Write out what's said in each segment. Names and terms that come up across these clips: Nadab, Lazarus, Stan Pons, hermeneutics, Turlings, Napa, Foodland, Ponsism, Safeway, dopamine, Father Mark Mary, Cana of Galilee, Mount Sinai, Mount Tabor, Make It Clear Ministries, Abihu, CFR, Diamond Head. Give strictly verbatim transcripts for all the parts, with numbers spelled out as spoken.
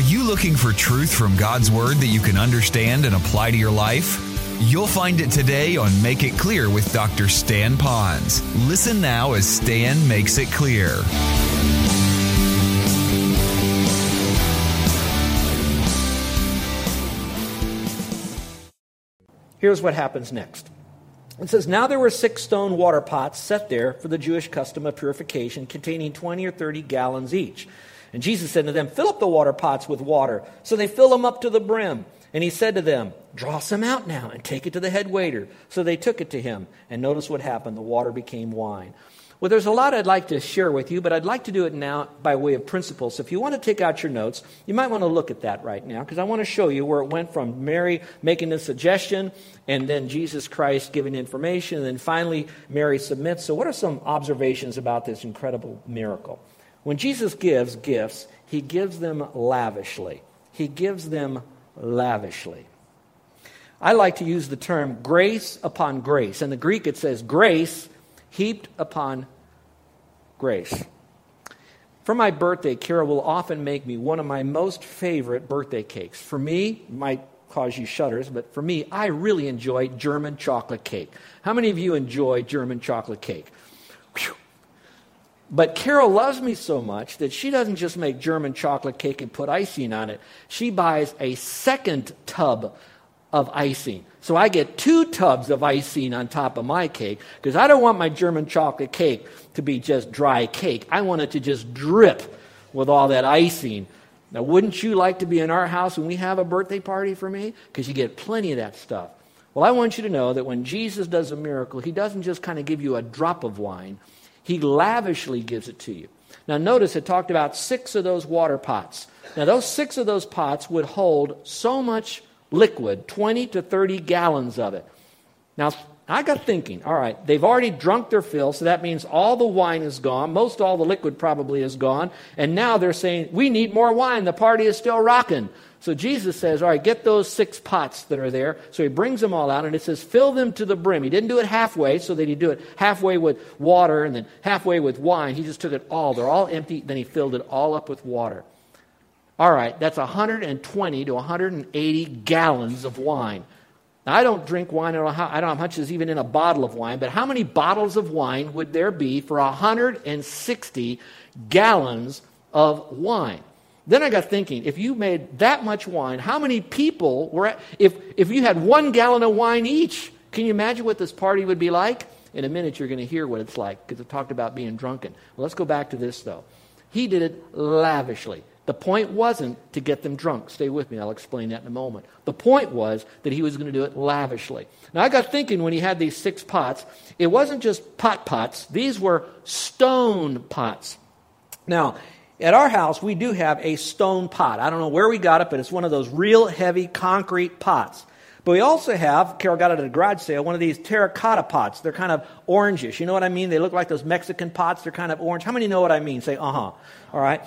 Are you looking for truth from God's Word that you can understand and apply to your life? You'll find it today on Make It Clear with Doctor Stan Pons. Listen now as Stan makes it clear. Here's what happens next. It says, now there were six stone water pots set there for the Jewish custom of purification, containing twenty or thirty gallons each. And Jesus said to them, fill up the water pots with water. So they filled them up to the brim. And he said to them, draw some out now and take it to the head waiter. So they took it to him. And notice what happened. The water became wine. Well, there's a lot I'd like to share with you, but I'd like to do it now by way of principles. So if you want to take out your notes, you might want to look at that right now, because I want to show you where it went from Mary making the suggestion and then Jesus Christ giving information, and then finally Mary submits. So what are some observations about this incredible miracle? When Jesus gives gifts, he gives them lavishly. He gives them lavishly. I like to use the term grace upon grace. In the Greek, it says grace heaped upon grace. For my birthday, Kara will often make me one of my most favorite birthday cakes. For me, it might cause you shudders, but for me, I really enjoy German chocolate cake. How many of you enjoy German chocolate cake? Whew. But Carol loves me so much that she doesn't just make German chocolate cake and put icing on it. She buys a second tub of icing. So I get two tubs of icing on top of my cake, because I don't want my German chocolate cake to be just dry cake. I want it to just drip with all that icing. Now, wouldn't you like to be in our house when we have a birthday party for me? Because you get plenty of that stuff. Well, I want you to know that when Jesus does a miracle, he doesn't just kind of give you a drop of wine. He lavishly gives it to you. Now notice it talked about six of those water pots. Now those six of those pots would hold so much liquid, twenty to thirty gallons of it. Now I got thinking, all right, they've already drunk their fill, so that means all the wine is gone. Most all the liquid probably is gone. And now they're saying, we need more wine. The party is still rocking. So Jesus says, all right, get those six pots that are there. So he brings them all out, and it says, fill them to the brim. He didn't do it halfway, so that he'd do it halfway with water and then halfway with wine. He just took it all. They're all empty. Then he filled it all up with water. All right, that's one hundred twenty to one hundred eighty gallons of wine. Now, I don't drink wine. I don't know how, I don't know how much is even in a bottle of wine, but how many bottles of wine would there be for one hundred sixty gallons of wine? Then I got thinking, if you made that much wine, how many people were at, if, if you had one gallon of wine each, can you imagine what this party would be like? In a minute, you're going to hear what it's like, because it talked about being drunken. Well, let's go back to this, though. He did it lavishly. The point wasn't to get them drunk. Stay with me. I'll explain that in a moment. The point was that he was going to do it lavishly. Now, I got thinking when he had these six pots, it wasn't just pot pots. These were stone pots. Now, at our house, we do have a stone pot. I don't know where we got it, but it's one of those real heavy concrete pots. But we also have, Carol got it at a garage sale, one of these terracotta pots. They're kind of orangish. You know what I mean? They look like those Mexican pots. They're kind of orange. How many know what I mean? Say, uh-huh. All right.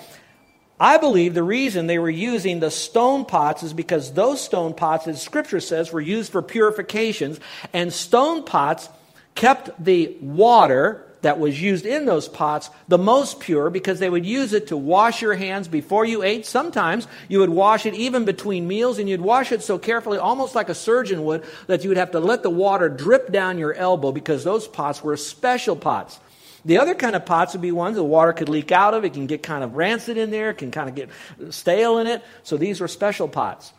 I believe the reason they were using the stone pots is because those stone pots, as Scripture says, were used for purifications. And stone pots kept the water that was used in those pots the most pure, because they would use it to wash your hands before you ate. Sometimes you would wash it even between meals, and you'd wash it so carefully, almost like a surgeon would, that you would have to let the water drip down your elbow, because those pots were special pots. The other kind of pots would be ones the water could leak out of. It can get kind of rancid in there. It can kind of get stale in it. So these were special pots.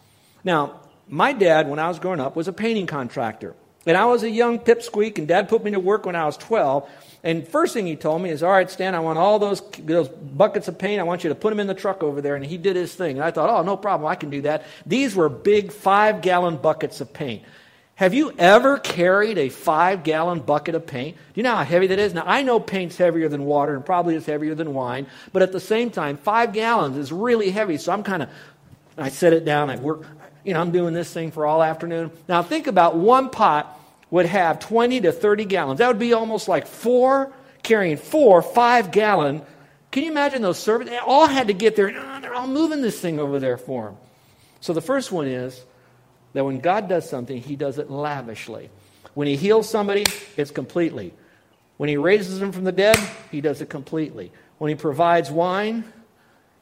Now, my dad, when I was growing up, was a painting contractor. And I was a young pipsqueak, and Dad put me to work when I was twelve. And first thing he told me is, all right, Stan, I want all those, those buckets of paint. I want you to put them in the truck over there. And he did his thing. And I thought, oh, no problem. I can do that. These were big five-gallon buckets of paint. Have you ever carried a five-gallon bucket of paint? Do you know how heavy that is? Now, I know paint's heavier than water and probably is heavier than wine. But at the same time, five gallons is really heavy. So I'm kind of, I set it down. I work, you know, I'm doing this thing for all afternoon. Now, think about one pot would have twenty to thirty gallons. That would be almost like four, carrying four, five gallon. Can you imagine those servants? They all had to get there. Oh, they're all moving this thing over there for them. So the first one is that when God does something, he does it lavishly. When he heals somebody, it's completely. When he raises them from the dead, he does it completely. When he provides wine,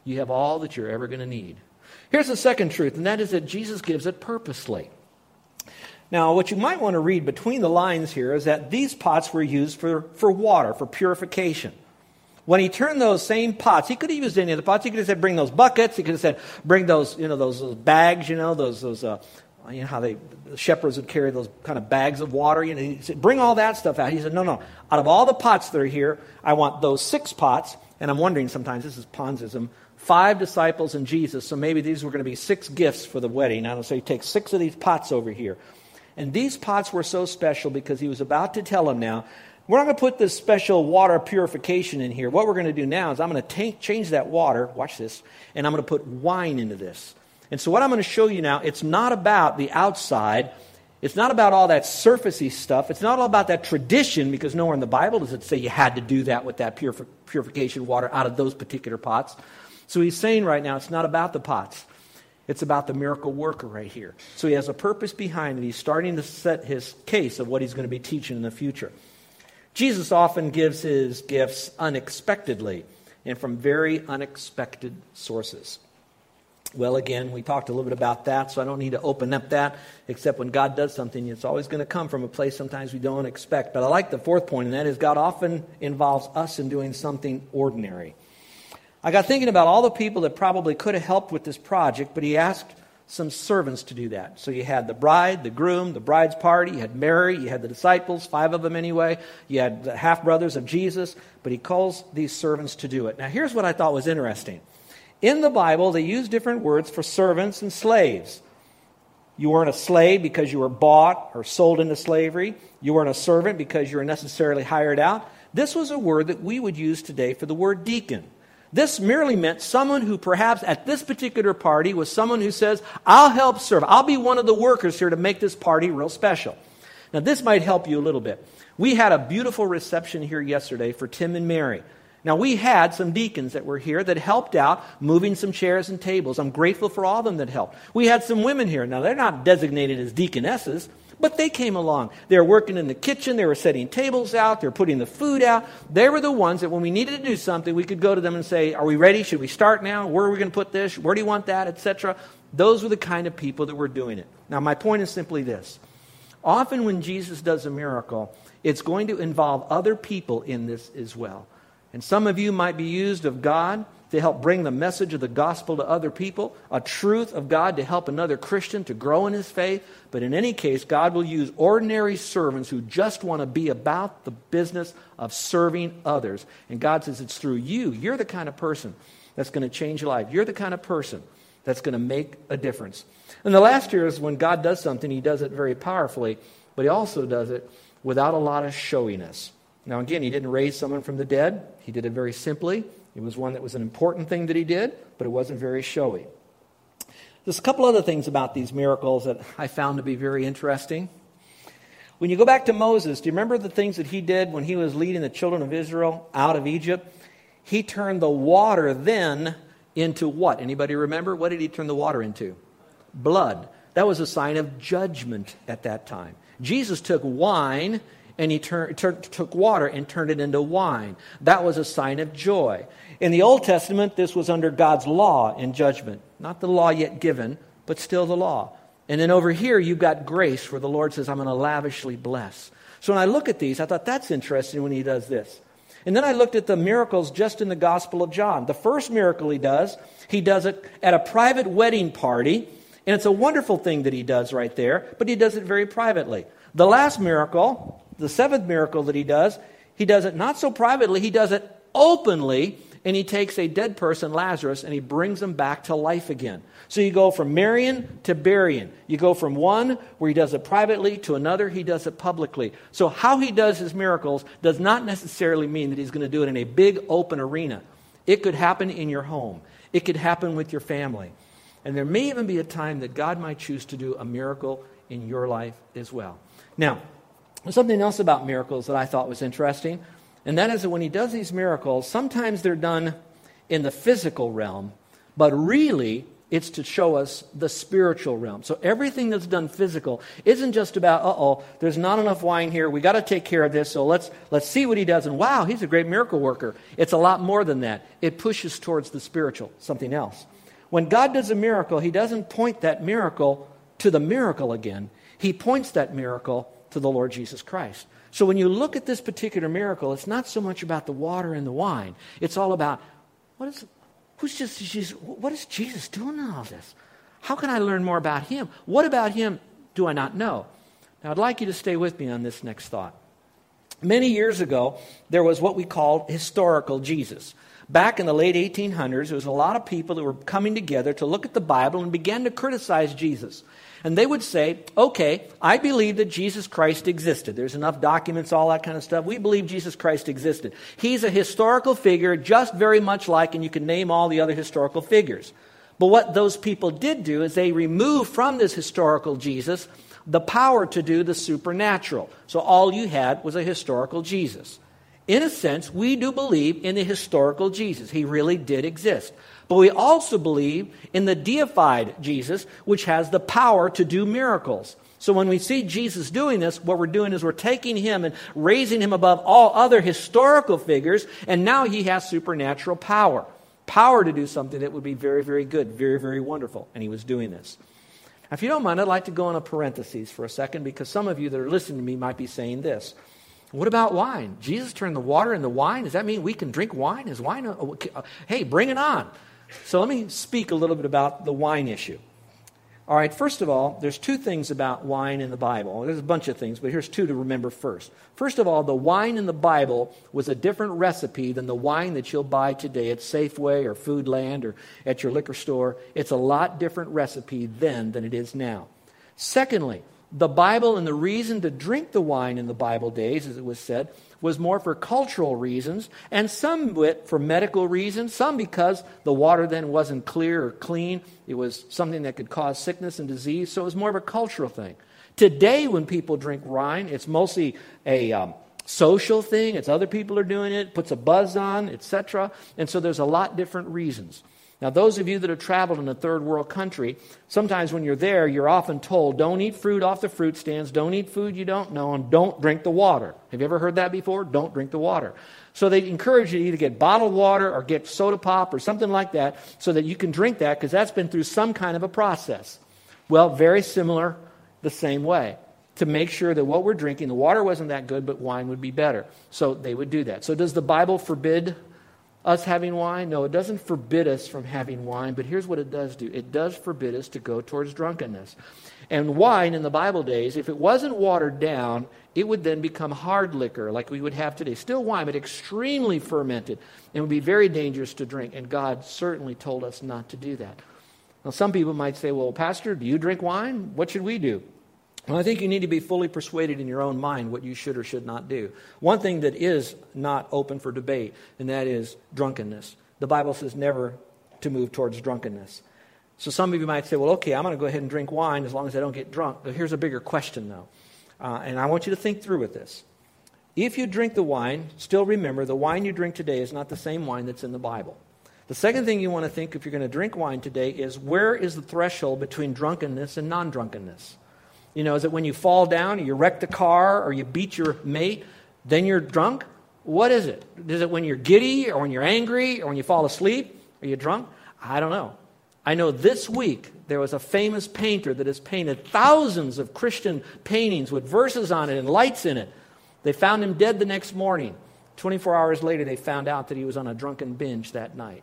you have all that you're ever going to need. Here's the second truth, and that is that Jesus gives it purposely. Now, what you might want to read between the lines here is that these pots were used for, for water, for purification. When he turned those same pots, he could have used any of the pots. He could have said, bring those buckets. He could have said, bring those, you know, those, those bags, you know, those, those uh, you know how they, the shepherds would carry those kind of bags of water. You know, he said, bring all that stuff out. He said, no, no, out of all the pots that are here, I want those six pots. And I'm wondering sometimes, this is Ponsism, five disciples and Jesus. So maybe these were going to be six gifts for the wedding. I don't say, take six of these pots over here. And these pots were so special because he was about to tell them now, we're not going to put this special water purification in here. What we're going to do now is I'm going to take, change that water, watch this, and I'm going to put wine into this. And so what I'm going to show you now, it's not about the outside. It's not about all that surfacey stuff. It's not all about that tradition, because nowhere in the Bible does it say you had to do that with that purif- purification water out of those particular pots. So he's saying right now, it's not about the pots. It's about the miracle worker right here. So he has a purpose behind it. He's starting to set his case of what he's going to be teaching in the future. Jesus often gives his gifts unexpectedly and from very unexpected sources. Well, again, we talked a little bit about that, so I don't need to open up that, except when God does something, it's always going to come from a place sometimes we don't expect. But I like the fourth point, and that is God often involves us in doing something ordinary. I got thinking about all the people that probably could have helped with this project, but he asked some servants to do that. So you had the bride, the groom, the bride's party, you had Mary, you had the disciples, five of them anyway, you had the half-brothers of Jesus, but he calls these servants to do it. Now here's what I thought was interesting. In the Bible, they use different words for servants and slaves. You weren't a slave because you were bought or sold into slavery. You weren't a servant because you were necessarily hired out. This was a word that we would use today for the word deacon. This merely meant someone who perhaps at this particular party was someone who says, I'll help serve. I'll be one of the workers here to make this party real special. Now, this might help you a little bit. We had a beautiful reception here yesterday for Tim and Mary. Now, we had some deacons that were here that helped out moving some chairs and tables. I'm grateful for all of them that helped. We had some women here. Now, they're not designated as deaconesses, but they came along. They were working in the kitchen. They were setting tables out. They were putting the food out. They were the ones that when we needed to do something, we could go to them and say, are we ready? Should we start now? Where are we going to put this? Where do you want that? et cetera. Those were the kind of people that were doing it. Now, my point is simply this. Often when Jesus does a miracle, it's going to involve other people in this as well. And some of you might be used of God to help bring the message of the gospel to other people, a truth of God to help another Christian to grow in his faith. But in any case, God will use ordinary servants who just want to be about the business of serving others. And God says it's through you. You're the kind of person that's going to change your life. You're the kind of person that's going to make a difference. And the last year is when God does something, he does it very powerfully, but he also does it without a lot of showiness. Now, again, he didn't raise someone from the dead. He did it very simply. It was one that was an important thing that he did, but it wasn't very showy. There's a couple other things about these miracles that I found to be very interesting. When you go back to Moses, do you remember the things that he did when he was leading the children of Israel out of Egypt? He turned the water then into what? Anybody remember? What did he turn the water into? Blood. That was a sign of judgment at that time. Jesus took wine and he tur- tur- took water and turned it into wine. That was a sign of joy. In the Old Testament, this was under God's law and judgment. Not the law yet given, but still the law. And then over here, you've got grace, where the Lord says, I'm going to lavishly bless. So when I look at these, I thought, that's interesting when he does this. And then I looked at the miracles just in the Gospel of John. The first miracle he does, he does it at a private wedding party. And it's a wonderful thing that he does right there, but he does it very privately. The last miracle, the seventh miracle that he does, he does it not so privately, he does it openly, and he takes a dead person, Lazarus, and he brings him back to life again. So you go from marrying to burying. You go from one where he does it privately to another, he does it publicly. So how he does his miracles does not necessarily mean that he's going to do it in a big open arena. It could happen in your home. It could happen with your family. And there may even be a time that God might choose to do a miracle in your life as well. Now, there's something else about miracles that I thought was interesting, and that is that when he does these miracles, sometimes they're done in the physical realm, but really it's to show us the spiritual realm. So everything that's done physical isn't just about, uh-oh, there's not enough wine here, we got to take care of this, so let's let's see what he does, and wow, he's a great miracle worker. It's a lot more than that. It pushes towards the spiritual, something else. When God does a miracle, he doesn't point that miracle to the miracle again. He points that miracle to the Lord Jesus Christ. So when you look at this particular miracle, it's not so much about the water and the wine. It's all about, what is, who's just, Jesus, what is Jesus doing in all this? How can I learn more about him? What about him do I not know? Now, I'd like you to stay with me on this next thought. Many years ago, there was what we called historical Jesus. Back in the late eighteen hundreds, there was a lot of people that were coming together to look at the Bible and began to criticize Jesus. And they would say, okay, I believe that Jesus Christ existed. There's enough documents, all that kind of stuff. We believe Jesus Christ existed. He's a historical figure, just very much like, and you can name all the other historical figures. But what those people did do is they removed from this historical Jesus the power to do the supernatural. So all you had was a historical Jesus. In a sense, we do believe in the historical Jesus. He really did exist. But we also believe in the deified Jesus, which has the power to do miracles. So when we see Jesus doing this, what we're doing is we're taking him and raising him above all other historical figures, and now he has supernatural power. Power to do something that would be very, very good, very, very wonderful. And he was doing this. If you don't mind, I'd like to go on a parenthesis for a second, because some of you that are listening to me might be saying this. What about wine? Jesus turned the water into wine? Does that mean we can drink wine? Is wine? A, a, hey, bring it on. So let me speak a little bit about the wine issue. All right, first of all, there's two things about wine in the Bible. There's a bunch of things, but here's two to remember first. First of all, the wine in the Bible was a different recipe than the wine that you'll buy today at Safeway or Foodland or at your liquor store. It's a lot different recipe then than it is now. Secondly, the Bible and the reason to drink the wine in the Bible days, as it was said, was more for cultural reasons and some for medical reasons, some because the water then wasn't clear or clean. It was something that could cause sickness and disease, so it was more of a cultural thing. Today, when people drink wine, it's mostly a um, social thing. It's other people are doing it, puts a buzz on, et cetera. And so there's a lot different reasons. Now, those of you that have traveled in a third world country, sometimes when you're there, you're often told, don't eat fruit off the fruit stands, don't eat food you don't know, and don't drink the water. Have you ever heard that before? Don't drink the water. So they encourage you to either get bottled water or get soda pop or something like that so that you can drink that, because that's been through some kind of a process. Well, very similar the same way, to make sure that what we're drinking, the water wasn't that good, but wine would be better. So they would do that. So does the Bible forbid us having wine? No, it doesn't forbid us from having wine, but here's what it does do. It does forbid us to go towards drunkenness. And wine in the Bible days, if it wasn't watered down, it would then become hard liquor like we would have today. Still wine, but extremely fermented, and would be very dangerous to drink, and God certainly told us not to do that. Now, some people might say, well, Pastor, do you drink wine? What should we do? Well, I think you need to be fully persuaded in your own mind what you should or should not do. One thing that is not open for debate, and that is drunkenness. The Bible says never to move towards drunkenness. So some of you might say, well, okay, I'm going to go ahead and drink wine as long as I don't get drunk. But here's a bigger question, though, uh, and I want you to think through with this. If you drink the wine, still remember the wine you drink today is not the same wine that's in the Bible. The second thing you want to think if you're going to drink wine today is, where is the threshold between drunkenness and non-drunkenness? You know, is it when you fall down, or you wreck the car, or you beat your mate, then you're drunk? What is it? Is it when you're giddy, or when you're angry, or when you fall asleep? Are you drunk? I don't know. I know this week there was a famous painter that has painted thousands of Christian paintings with verses on it and lights in it. They found him dead the next morning. twenty-four hours later, they found out that he was on a drunken binge that night.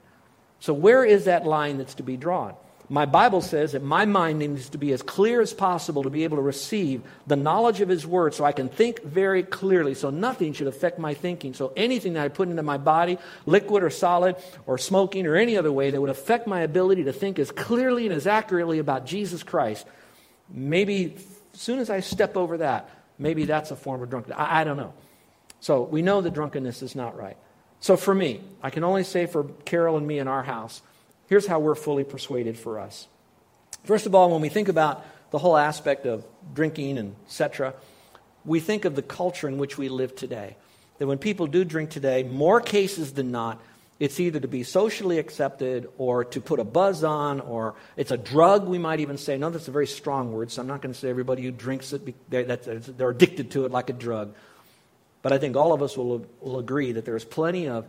So where is that line that's to be drawn? My Bible says that my mind needs to be as clear as possible to be able to receive the knowledge of His Word, so I can think very clearly, so nothing should affect my thinking. So anything that I put into my body, liquid or solid or smoking or any other way that would affect my ability to think as clearly and as accurately about Jesus Christ, maybe as soon as I step over that, maybe that's a form of drunkenness. I, I don't know. So we know that drunkenness is not right. So for me, I can only say for Carol and me in our house, here's how we're fully persuaded for us. First of all, when we think about the whole aspect of drinking and et cetera, we think of the culture in which we live today. That when people do drink today, more cases than not, it's either to be socially accepted or to put a buzz on, or it's a drug, we might even say. No, that's a very strong word, so I'm not going to say everybody who drinks it, they're addicted to it like a drug. But I think all of us will, will agree that there's plenty of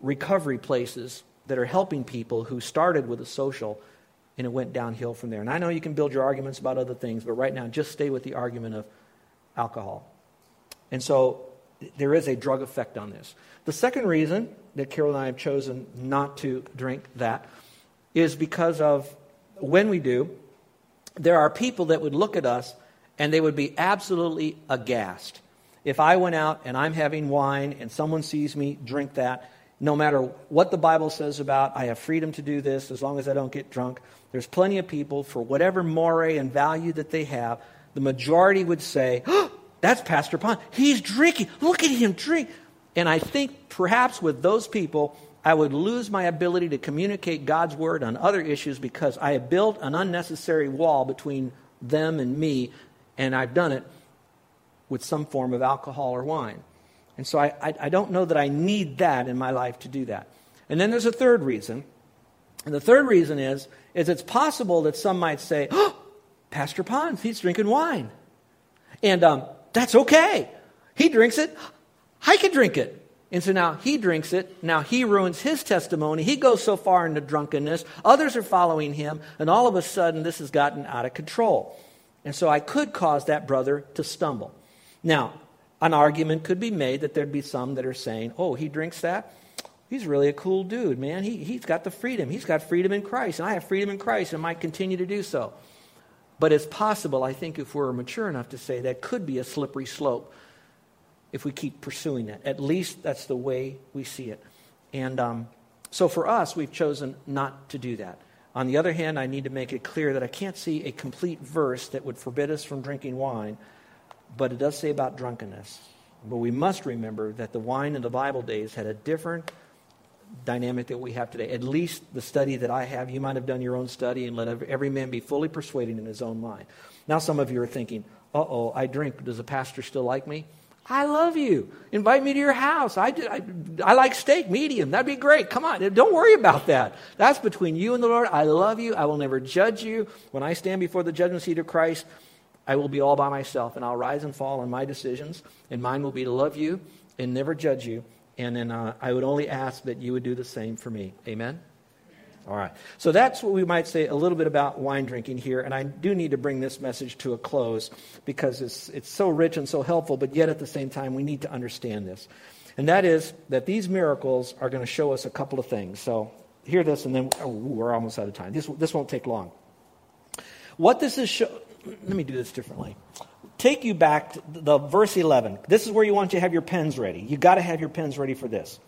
recovery places that are helping people who started with a social and it went downhill from there. And I know you can build your arguments about other things, but right now just stay with the argument of alcohol. And so there is a drug effect on this. The second reason that Carol and I have chosen not to drink that is because of when we do, there are people that would look at us and they would be absolutely aghast. If I went out and I'm having wine and someone sees me drink that, no matter what the Bible says about, I have freedom to do this as long as I don't get drunk. There's plenty of people, for whatever moray and value that they have, the majority would say, oh, that's Pastor Pond. He's drinking. Look at him drink. And I think perhaps with those people, I would lose my ability to communicate God's word on other issues because I have built an unnecessary wall between them and me, and I've done it with some form of alcohol or wine. And so I, I, I don't know that I need that in my life to do that. And then there's a third reason. And the third reason is, is it's possible that some might say, oh, Pastor Pons, he's drinking wine. And um, that's okay. He drinks it. I can drink it. And so now he drinks it. Now he ruins his testimony. He goes so far into drunkenness. Others are following him. And all of a sudden, this has gotten out of control. And so I could cause that brother to stumble. Now, an argument could be made that there'd be some that are saying, oh, he drinks that? He's really a cool dude, man. He, he's got the freedom. He's got freedom in Christ, and I have freedom in Christ, and I might continue to do so. But it's possible, I think, if we're mature enough to say that could be a slippery slope if we keep pursuing it. At least that's the way we see it. And um, so for us, we've chosen not to do that. On the other hand, I need to make it clear that I can't see a complete verse that would forbid us from drinking wine, but it does say about drunkenness. But we must remember that the wine in the Bible days had a different dynamic that we have today. At least the study that I have, you might have done your own study and let every man be fully persuaded in his own mind. Now some of you are thinking, uh-oh, I drink. Does the pastor still like me? I love you. Invite me to your house. I, do, I, I like steak, medium. That'd be great. Come on. Don't worry about that. That's between you and the Lord. I love you. I will never judge you. When I stand before the judgment seat of Christ, I will be all by myself, and I'll rise and fall on my decisions, and mine will be to love you and never judge you, and then uh, I would only ask that you would do the same for me. Amen? All right. So that's what we might say a little bit about wine drinking here, and I do need to bring this message to a close because it's it's so rich and so helpful, but yet at the same time, we need to understand this, and that is that these miracles are going to show us a couple of things. So hear this, and then oh, we're almost out of time. This, this won't take long. What this is showing... Let me do this differently. Take you back to the verse eleven. This is where you want to have your pens ready. You've got to have your pens ready for this.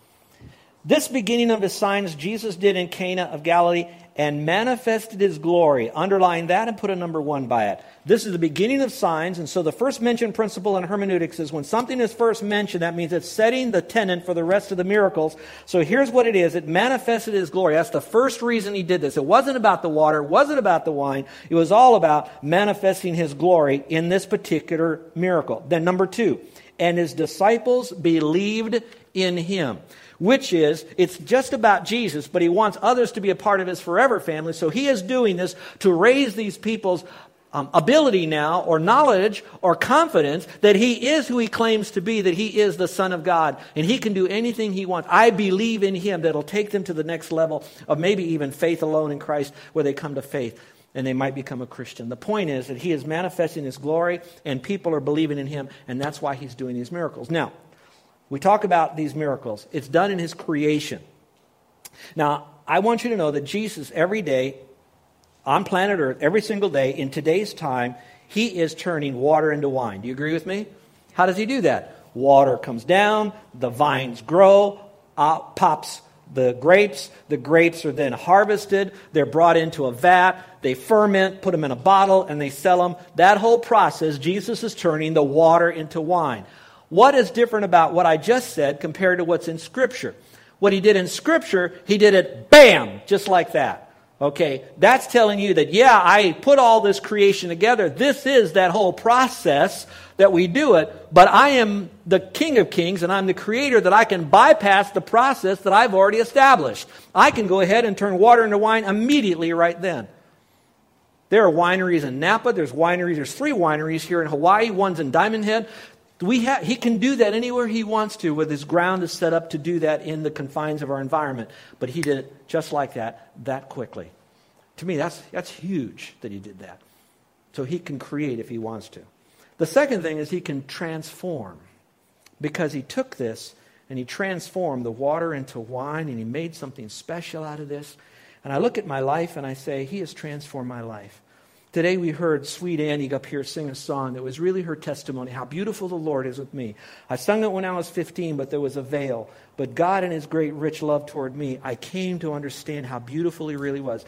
This beginning of the signs Jesus did in Cana of Galilee and manifested his glory. Underline that and put a number one by it. This is the beginning of signs. And so the first mentioned principle in hermeneutics is when something is first mentioned, that means it's setting the tenon for the rest of the miracles. So here's what it is. It manifested his glory. That's the first reason he did this. It wasn't about the water. It wasn't about the wine. It was all about manifesting his glory in this particular miracle. Then number two, and his disciples believed in him. Which is, it's just about Jesus, but he wants others to be a part of his forever family. So he is doing this to raise these people's um, ability now, or knowledge, or confidence that he is who he claims to be, that he is the Son of God, and he can do anything he wants. I believe in him. That'll take them to the next level of maybe even faith alone in Christ, where they come to faith and they might become a Christian. The point is that he is manifesting his glory and people are believing in him, and that's why he's doing these miracles. Now, we talk about these miracles. It's done in his creation. Now, I want you to know that Jesus, every day on planet Earth, every single day in today's time, he is turning water into wine. Do you agree with me? How does he do that? Water comes down, the vines grow, out pops the grapes. The grapes are then harvested. They're brought into a vat. They ferment, put them in a bottle, and they sell them. That whole process, Jesus is turning the water into wine. What is different about what I just said compared to what's in Scripture? What he did in Scripture, he did it, bam, just like that. Okay, that's telling you that, yeah, I put all this creation together. This is that whole process that we do it, but I am the King of Kings, and I'm the Creator, that I can bypass the process that I've already established. I can go ahead and turn water into wine immediately right then. There are wineries in Napa. There's wineries. There's three wineries here in Hawaii. One's in Diamond Head. We ha- he can do that anywhere he wants to, where his ground is set up to do that in the confines of our environment. But he did it just like that, that quickly. To me, that's, that's huge that he did that. So he can create if he wants to. The second thing is he can transform, because he took this and he transformed the water into wine, and he made something special out of this. And I look at my life and I say, he has transformed my life. Today we heard Sweet Annie up here sing a song that was really her testimony, how beautiful the Lord is with me. I sung it when I was fifteen, but there was a veil. But God in his great rich love toward me, I came to understand how beautiful he really was.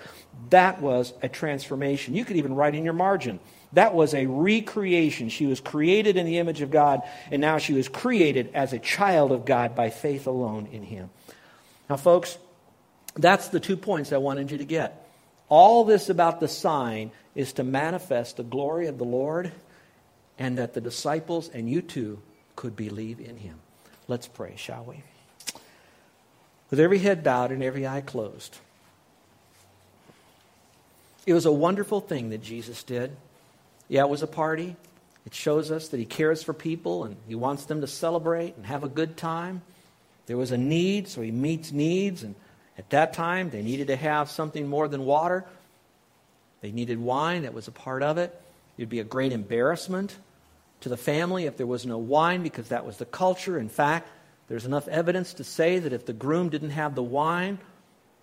That was a transformation. You could even write in your margin, that was a recreation. She was created in the image of God, and now she was created as a child of God by faith alone in him. Now, folks, that's the two points I wanted you to get. All this about the sign is to manifest the glory of the Lord, and that the disciples and you too could believe in him. Let's pray, shall we? With every head bowed and every eye closed. It was a wonderful thing that Jesus did. Yeah, it was a party. It shows us that he cares for people and he wants them to celebrate and have a good time. There was a need, so he meets needs. And at that time, they needed to have something more than water. They needed wine. That was a part of it. It would be a great embarrassment to the family if there was no wine, because that was the culture. In fact, there's enough evidence to say that if the groom didn't have the wine,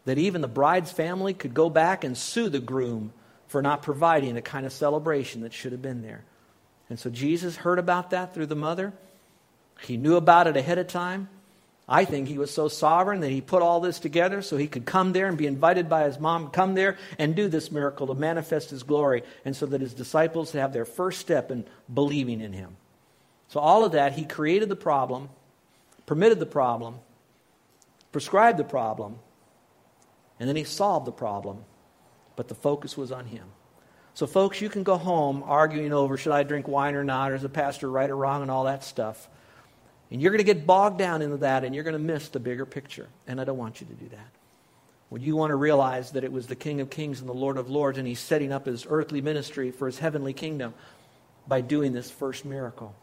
that even the bride's family could go back and sue the groom for not providing the kind of celebration that should have been there. And so Jesus heard about that through the mother. He knew about it ahead of time. I think he was so sovereign that he put all this together so he could come there and be invited by his mom, come there and do this miracle to manifest his glory, and so that his disciples have their first step in believing in him. So all of that, he created the problem, permitted the problem, prescribed the problem, and then he solved the problem. But the focus was on him. So folks, you can go home arguing over, should I drink wine or not, or is the pastor right or wrong, and all that stuff. And you're going to get bogged down into that, and you're going to miss the bigger picture. And I don't want you to do that. Well, you want to realize that it was the King of Kings and the Lord of Lords, and he's setting up his earthly ministry for his heavenly kingdom by doing this first miracle.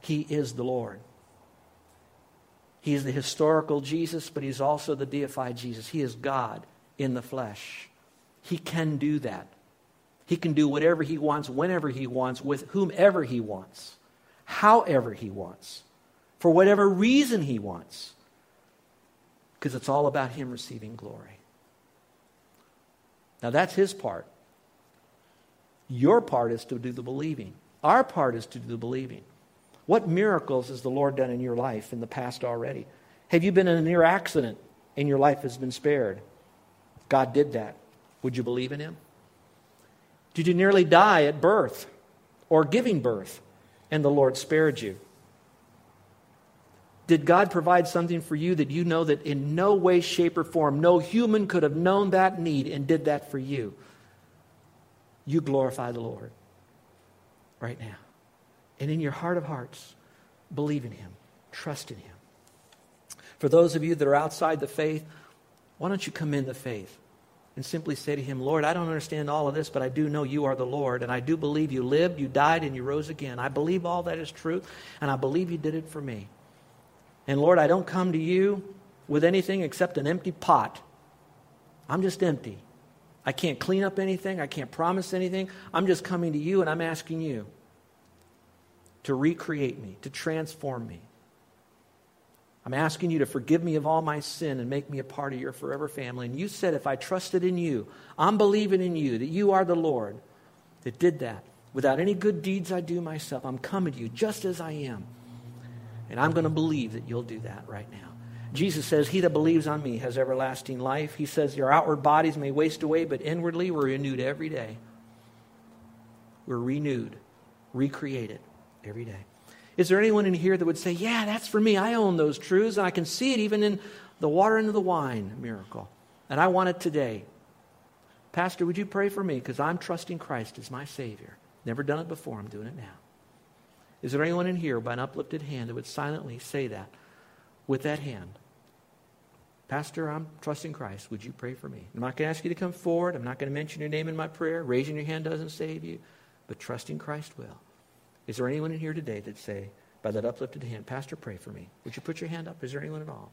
He is the Lord. He is the historical Jesus, but he's also the deified Jesus. He is God in the flesh. He can do that. He can do whatever he wants, whenever he wants, with whomever he wants, however he wants, for whatever reason he wants, because it's all about him receiving glory. Now that's his part. Your part is to do the believing. Our part is to do the believing. What miracles has the Lord done in your life in the past already? Have you been in a near accident and your life has been spared? God did that. Would you believe in him? Did you nearly die at birth or giving birth and the Lord spared you? Did God provide something for you that you know that in no way, shape, or form, no human could have known that need and did that for you? You glorify the Lord right now. And in your heart of hearts, believe in him. Trust in him. For those of you that are outside the faith, why don't you come in the faith? And simply say to him, Lord, I don't understand all of this, but I do know you are the Lord. And I do believe you lived, you died, and you rose again. I believe all that is true, and I believe you did it for me. And Lord, I don't come to you with anything except an empty pot. I'm just empty. I can't clean up anything. I can't promise anything. I'm just coming to you, and I'm asking you to recreate me, to transform me. I'm asking you to forgive me of all my sin and make me a part of your forever family. And you said if I trusted in you, I'm believing in you, that you are the Lord that did that. Without any good deeds I do myself, I'm coming to you just as I am. And I'm going to believe that you'll do that right now. Jesus says, he that believes on me has everlasting life. He says, your outward bodies may waste away, but inwardly we're renewed every day. We're renewed, recreated every day. Is there anyone in here that would say, yeah, that's for me. I own those truths, and I can see it even in the water into the wine miracle. And I want it today. Pastor, would you pray for me? Because I'm trusting Christ as my Savior. Never done it before. I'm doing it now. Is there anyone in here by an uplifted hand that would silently say that with that hand? Pastor, I'm trusting Christ. Would you pray for me? I'm not going to ask you to come forward. I'm not going to mention your name in my prayer. Raising your hand doesn't save you, but trusting Christ will. Is there anyone in here today that say, by that uplifted hand, Pastor, pray for me? Would you put your hand up? Is there anyone at all?